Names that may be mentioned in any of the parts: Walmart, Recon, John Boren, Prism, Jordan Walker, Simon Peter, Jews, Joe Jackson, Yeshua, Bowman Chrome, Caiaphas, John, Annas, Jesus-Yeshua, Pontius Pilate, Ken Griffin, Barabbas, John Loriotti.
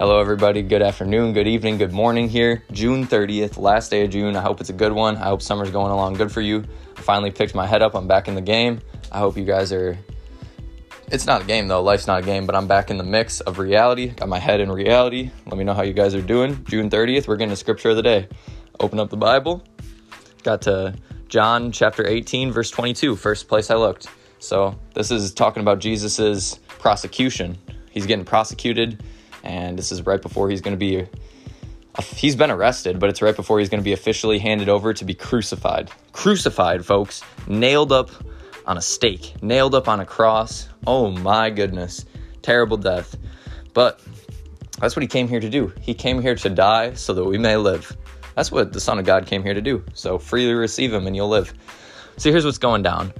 Hello, everybody. Good afternoon, good evening, good morning here. June 30th, last day of June. I hope it's a good one. I hope summer's going along good for you. I finally picked my head up. I'm back in the game. I hope you guys are... It's not a game, though. Life's not a game, but I'm back in the mix of reality. Got my head in reality. Let me know how you guys are doing. June 30th, we're getting a scripture of the day. Open up the Bible. Got to John chapter 18, verse 22, first place I looked. So this is talking about Jesus's prosecution. He's getting prosecuted. And this is right before he's going to be, he's been arrested, but it's right before he's going to be officially handed over to be crucified. Crucified, folks. Nailed up on a stake. Nailed up on a cross. Oh my goodness. Terrible death. But that's what he came here to do. He came here to die so that we may live. That's what the Son of God came here to do. So freely receive him and you'll live. So here's what's going down.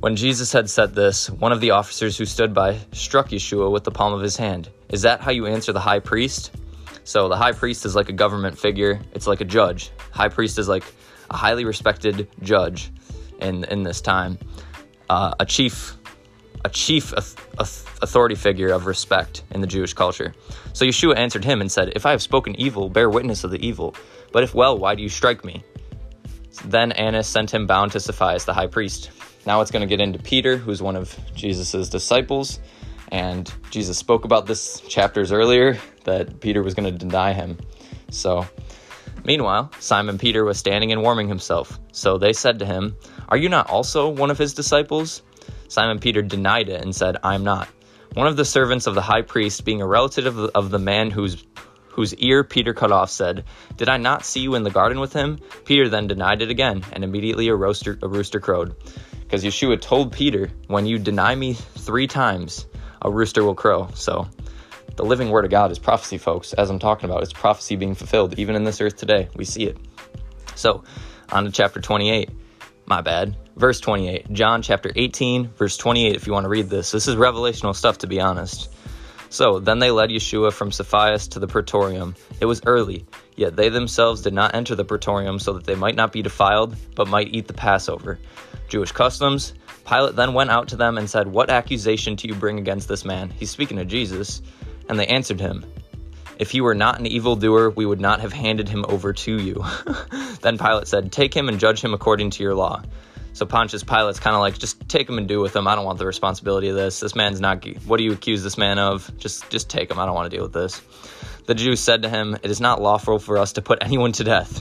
When Jesus had said this, one of the officers who stood by struck Yeshua with the palm of his hand. Is that how you answer the high priest? So the high priest is like a government figure. It's like a judge. High priest is like a highly respected judge in this time. A chief authority figure of respect in the Jewish culture. So Yeshua answered him and said, "If I have spoken evil, bear witness of the evil. But if well, why do you strike me?" Then Annas sent him bound to Caiaphas, the high priest. Now it's going to get into Peter, who's one of Jesus' disciples. And Jesus spoke about this chapters earlier, that Peter was going to deny him. So, meanwhile, Simon Peter was standing and warming himself. So they said to him, "Are you not also one of his disciples?" Simon Peter denied it and said, "I am not." One of the servants of the high priest, being a relative of the man whose ear Peter cut off, said, "Did I not see you in the garden with him?" Peter then denied it again, and immediately a rooster crowed. Because Yeshua told Peter, "When you deny me 3 times, a rooster will crow." So the living word of God is prophecy, folks. As I'm talking about, it's prophecy being fulfilled. Even in this earth today, we see it. So on to chapter 28. My bad. Verse 28. John chapter 18, verse 28, if you want to read this. This is revelational stuff, to be honest. So then they led Yeshua from Caiaphas to the praetorium. It was early, yet they themselves did not enter the praetorium so that they might not be defiled, but might eat the Passover. Jewish customs. Pilate then went out to them and said, "What accusation do you bring against this man?" He's speaking to Jesus. And they answered him, "If he were not an evildoer, we would not have handed him over to you." Then Pilate said, "Take him and judge him according to your law." So Pontius Pilate's kind of like, just take him and do with him. I don't want the responsibility of this. This man's not, what do you accuse this man of? Just take him. I don't want to deal with this. The Jews said to him, "It is not lawful for us to put anyone to death."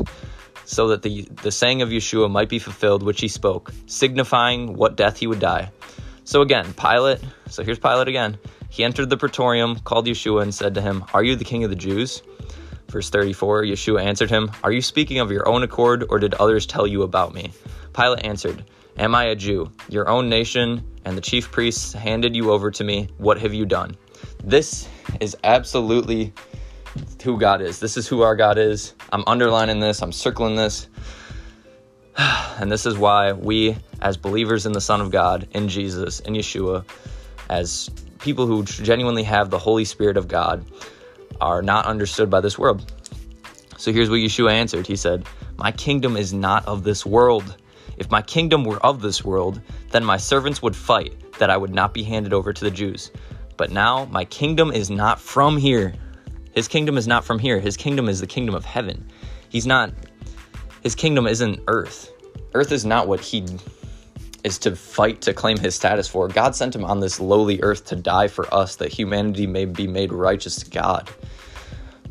So that the saying of Yeshua might be fulfilled, which he spoke, signifying what death he would die. So again, here's Pilate again. He entered the praetorium, called Yeshua, and said to him, "Are you the king of the Jews?" Verse 34, Yeshua answered him, "Are you speaking of your own accord, or did others tell you about me?" Pilate answered, "Am I a Jew? Your own nation and the chief priests handed you over to me. What have you done?" This is absolutely who God is. This is who our God is. I'm underlining this. I'm circling this. And this is why we, as believers in the Son of God, in Jesus, in Yeshua, as people who genuinely have the Holy Spirit of God, are not understood by this world. So here's what Yeshua answered. He said, "My kingdom is not of this world. If my kingdom were of this world, then my servants would fight, that I would not be handed over to the Jews. But now my kingdom is not from here." His kingdom is not from here. His kingdom is the kingdom of heaven. His kingdom isn't earth. Earth is not what he is to fight to claim his status for. God sent him on this lowly earth to die for us, that humanity may be made righteous to God.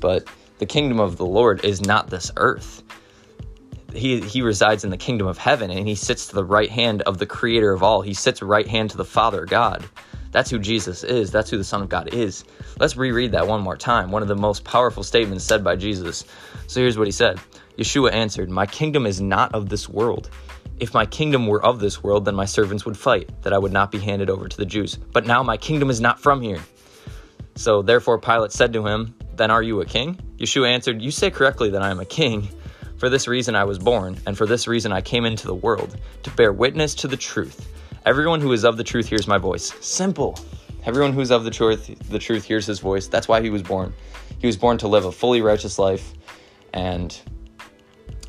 But the kingdom of the Lord is not this earth. He resides in the kingdom of heaven, and he sits to the right hand of the creator of all. He sits right hand to the Father God. That's who Jesus is. That's who the Son of God is. Let's reread that one more time. One of the most powerful statements said by Jesus. So here's what he said. Yeshua answered, "My kingdom is not of this world. If my kingdom were of this world, then my servants would fight, that I would not be handed over to the Jews. But now my kingdom is not from here." So therefore Pilate said to him, "Then are you a king?" Yeshua answered, "You say correctly that I am a king. For this reason I was born, and for this reason I came into the world, to bear witness to the truth. Everyone who is of the truth hears my voice." Simple. Everyone who is of the truth hears his voice. That's why he was born. He was born to live a fully righteous life and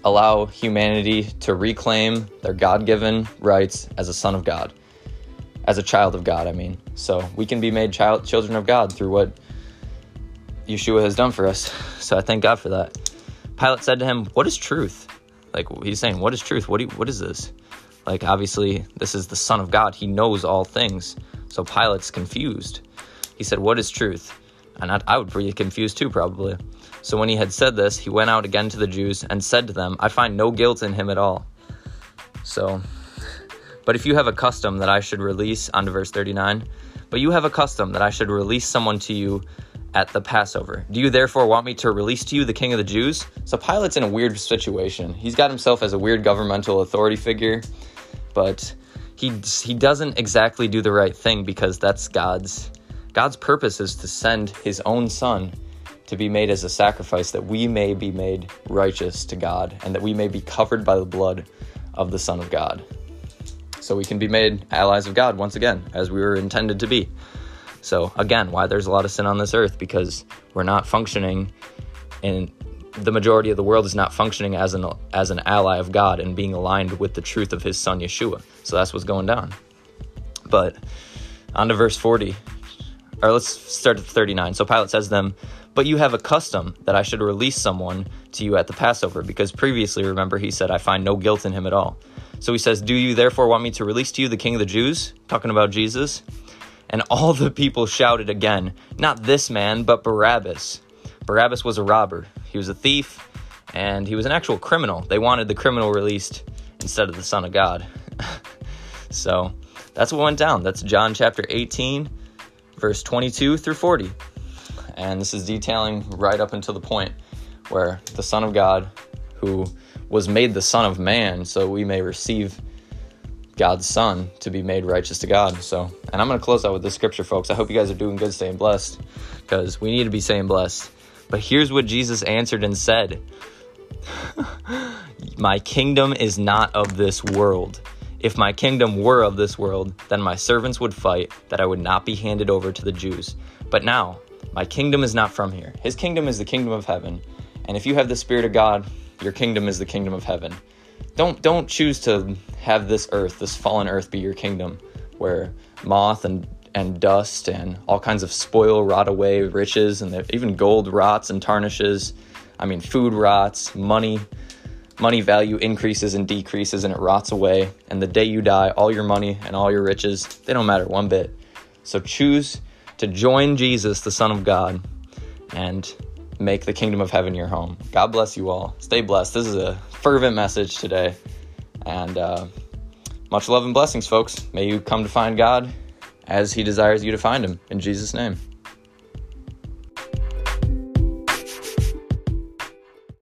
allow humanity to reclaim their God-given rights as a son of God, as a child of God, I mean. So we can be made children of God through what Yeshua has done for us. So I thank God for that. Pilate said to him, "What is truth?" Like, he's saying, what is truth? What is this? Like, obviously, this is the Son of God. He knows all things. So Pilate's confused. He said, "What is truth?" And I would be confused too, probably. So when he had said this, he went out again to the Jews and said to them, "I find no guilt in him at all." So, but if you have a custom that I should release, on to verse 39, but you have a custom that I should release someone to you at the Passover. Do you therefore want me to release to you the King of the Jews? So Pilate's in a weird situation. He's got himself as a weird governmental authority figure, but he doesn't exactly do the right thing, because that's God's purpose is to send his own son to be made as a sacrifice, that we may be made righteous to God, and that we may be covered by the blood of the Son of God. So we can be made allies of God once again, as we were intended to be. So again, why there's a lot of sin on this earth, because we're not functioning, and the majority of the world is not functioning as an ally of God and being aligned with the truth of his son, Yeshua. So that's what's going down. But on to verse 40, or let's start at 39. So Pilate says to them, "But you have a custom that I should release someone to you at the Passover," because previously, remember, he said, "I find no guilt in him at all." So he says, "Do you therefore want me to release to you the King of the Jews?" Talking about Jesus. And all the people shouted again, "Not this man, but Barabbas." Barabbas was a robber. He was a thief, and he was an actual criminal. They wanted the criminal released instead of the Son of God. So that's what went down. That's John chapter 18, verse 22 through 40. And this is detailing right up until the point where the Son of God, who was made the Son of Man, so we may receive God's son to be made righteous to God. So, and I'm going to close out with this scripture, folks. I hope you guys are doing good, staying blessed, because we need to be staying blessed. But here's what Jesus answered and said. "My kingdom is not of this world. If my kingdom were of this world, then my servants would fight that I would not be handed over to the Jews. But now my kingdom is not from here." His kingdom is the kingdom of heaven. And if you have the Spirit of God, your kingdom is the kingdom of heaven. Don't choose to have this earth, this fallen earth, be your kingdom, where moth and dust and all kinds of spoil rot away, riches, and even gold rots and tarnishes. I mean, food rots, money value increases and decreases, and it rots away. And the day you die, all your money and all your riches, they don't matter one bit. So choose to join Jesus, the Son of God, and make the kingdom of heaven your home. God bless you all. Stay blessed. This is a fervent message today. And much love and blessings, folks. May you come to find God as he desires you to find him. In Jesus' name.